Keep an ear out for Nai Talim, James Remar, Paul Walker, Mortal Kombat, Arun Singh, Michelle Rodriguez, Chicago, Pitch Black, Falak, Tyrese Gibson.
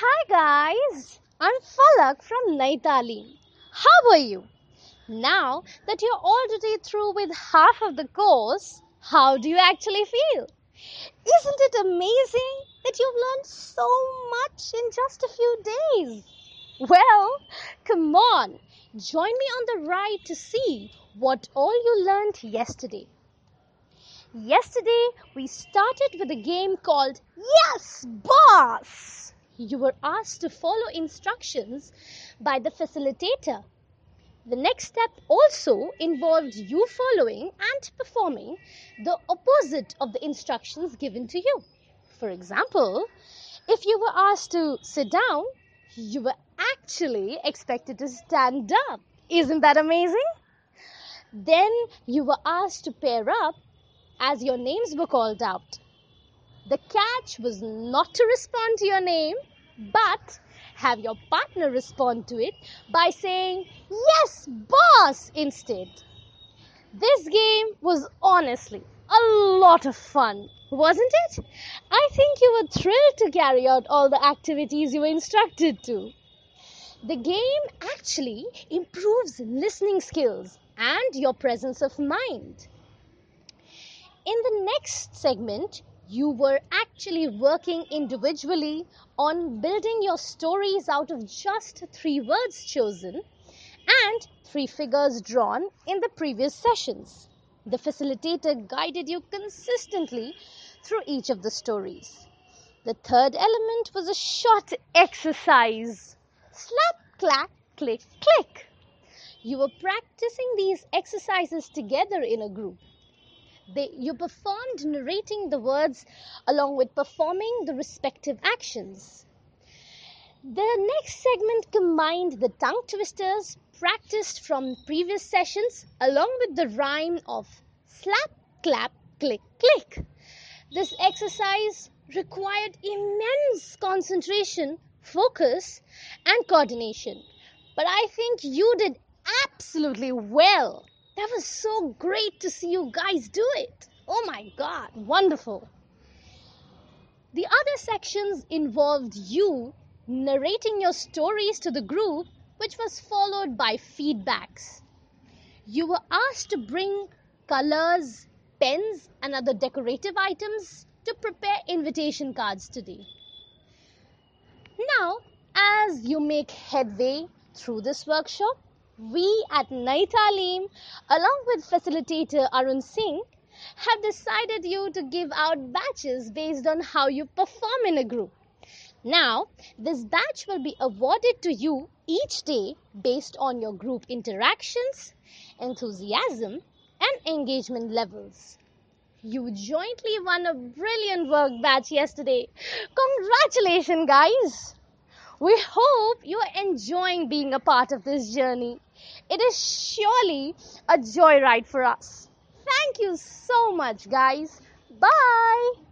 Hi guys, I'm Falak from Nai Talim. How are you? Now that you're already through with half of the course, how do you actually feel? Isn't it amazing that you've learned so much in just a few days? Well, come on, join me on the ride to see what all you learned yesterday. Yesterday, we started with a game called Yes, Boss! You were asked to follow instructions by the facilitator. The next step also involved you following and performing the opposite of the instructions given to you. For example, if you were asked to sit down, you were actually expected to stand up. Isn't that amazing? Then you were asked to pair up as your names were called out. The catch was not to respond to your name, but have your partner respond to it by saying, "Yes, boss," instead. This game was honestly a lot of fun, wasn't it? I think you were thrilled to carry out all the activities you were instructed to. The game actually improves listening skills and your presence of mind. In the next segment, you were actually working individually on building your stories out of just 3 words chosen and 3 figures drawn in the previous sessions. The facilitator guided you consistently through each of the stories. The third element was a short exercise. Slap, clack, click, click. You were practicing these exercises together in a group. You performed narrating the words along with performing the respective actions. The next segment combined the tongue twisters practiced from previous sessions along with the rhyme of slap, clap, click, click. This exercise required immense concentration, focus, and coordination. But I think you did absolutely well. That was so great to see you guys do it. Oh my God, wonderful. The other sections involved you narrating your stories to the group, which was followed by feedbacks. You were asked to bring colors, pens, and other decorative items to prepare invitation cards today. Now, as you make headway through this workshop, we at Nai Talim, along with facilitator Arun Singh, have decided you to give out badges based on how you perform in a group. Now, this badge will be awarded to you each day based on your group interactions, enthusiasm, and engagement levels. You jointly won a brilliant work badge yesterday. Congratulations, guys! We hope you are enjoying being a part of this journey. It is surely a joyride for us. Thank you so much, guys. Bye.